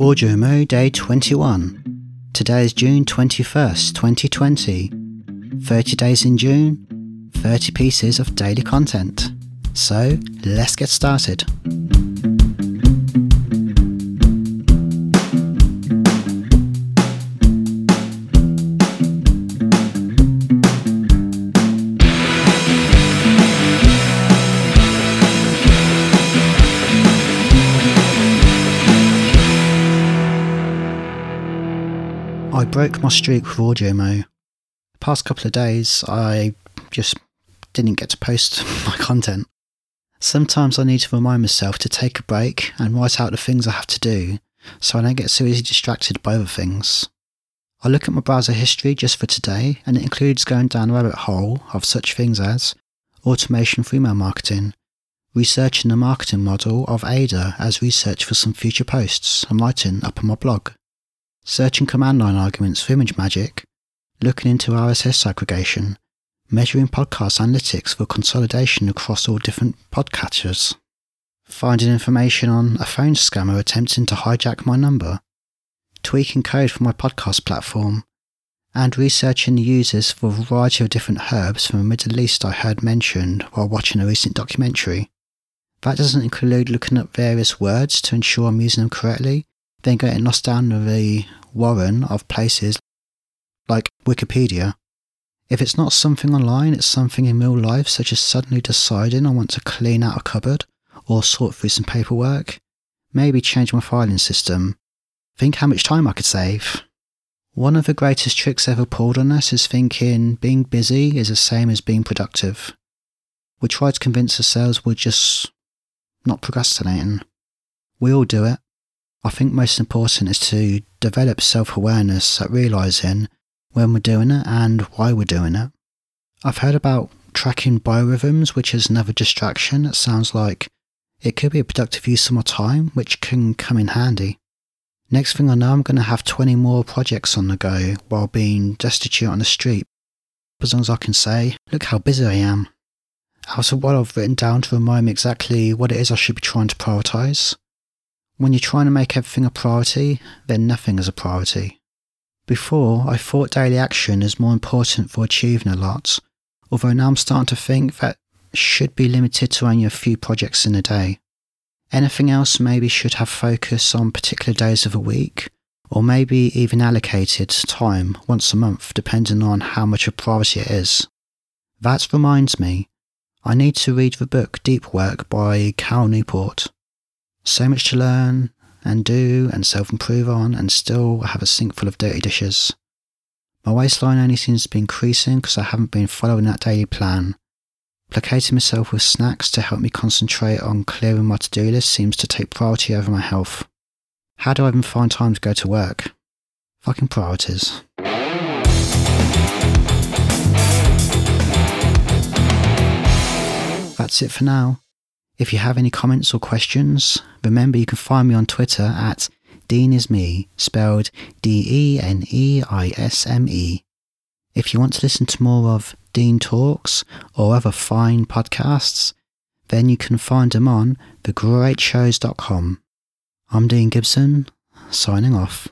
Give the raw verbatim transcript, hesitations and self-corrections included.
AudioMo Day twenty-one. Today is June twenty-first, twenty twenty. thirty days in June, thirty pieces of daily content. So, let's get started. I broke my streak with AudioMo. The past couple of days, I just didn't get to post my content. Sometimes I need to remind myself to take a break and write out the things I have to do, so I don't get so easily distracted by other things. I look at my browser history just for today, and it includes going down a rabbit hole of such things as automation for email marketing, researching the marketing model of Ada as research for some future posts I'm writing up on my blog, searching command line arguments for ImageMagick, looking into R S S aggregation, measuring podcast analytics for consolidation across all different podcatchers, finding information on a phone scammer attempting to hijack my number, tweaking code for my podcast platform, and researching the users for a variety of different herbs from the Middle East I heard mentioned while watching a recent documentary. That doesn't include looking up various words to ensure I'm using them correctly, then getting lost down the warren of places like Wikipedia. If it's not something online, it's something in real life, such as suddenly deciding I want to clean out a cupboard or sort through some paperwork, maybe change my filing system. Think how much time I could save. One of the greatest tricks ever pulled on us is thinking being busy is the same as being productive. We try to convince ourselves we're just not procrastinating. We all do it. I think most important is to develop self-awareness at realising when we're doing it and why we're doing it. I've heard about tracking biorhythms, which is another distraction. It sounds like it could be a productive use of my time, which can come in handy. Next thing I know, I'm going to have twenty more projects on the go while being destitute on the street. As long as I can say, look how busy I am. Also, what I've written down to remind me exactly what it is I should be trying to prioritise. When you're trying to make everything a priority, then nothing is a priority. Before, I thought daily action is more important for achieving a lot, although now I'm starting to think that should be limited to only a few projects in a day. Anything else maybe should have focus on particular days of the week, or maybe even allocated time once a month, depending on how much of a priority it is. That reminds me, I need to read the book Deep Work by Cal Newport. So much to learn and do and self-improve on, and still have a sink full of dirty dishes. My waistline only seems to be increasing because I haven't been following that daily plan. Placating myself with snacks to help me concentrate on clearing my to-do list seems to take priority over my health. How do I even find time to go to work? Fucking priorities. That's it for now. If you have any comments or questions, remember you can find me on Twitter at Deanisme, spelled D E N E I S M E. If you want to listen to more of Dean Talks or other fine podcasts, then you can find them on the great shows dot com. I'm Dean Gibson, signing off.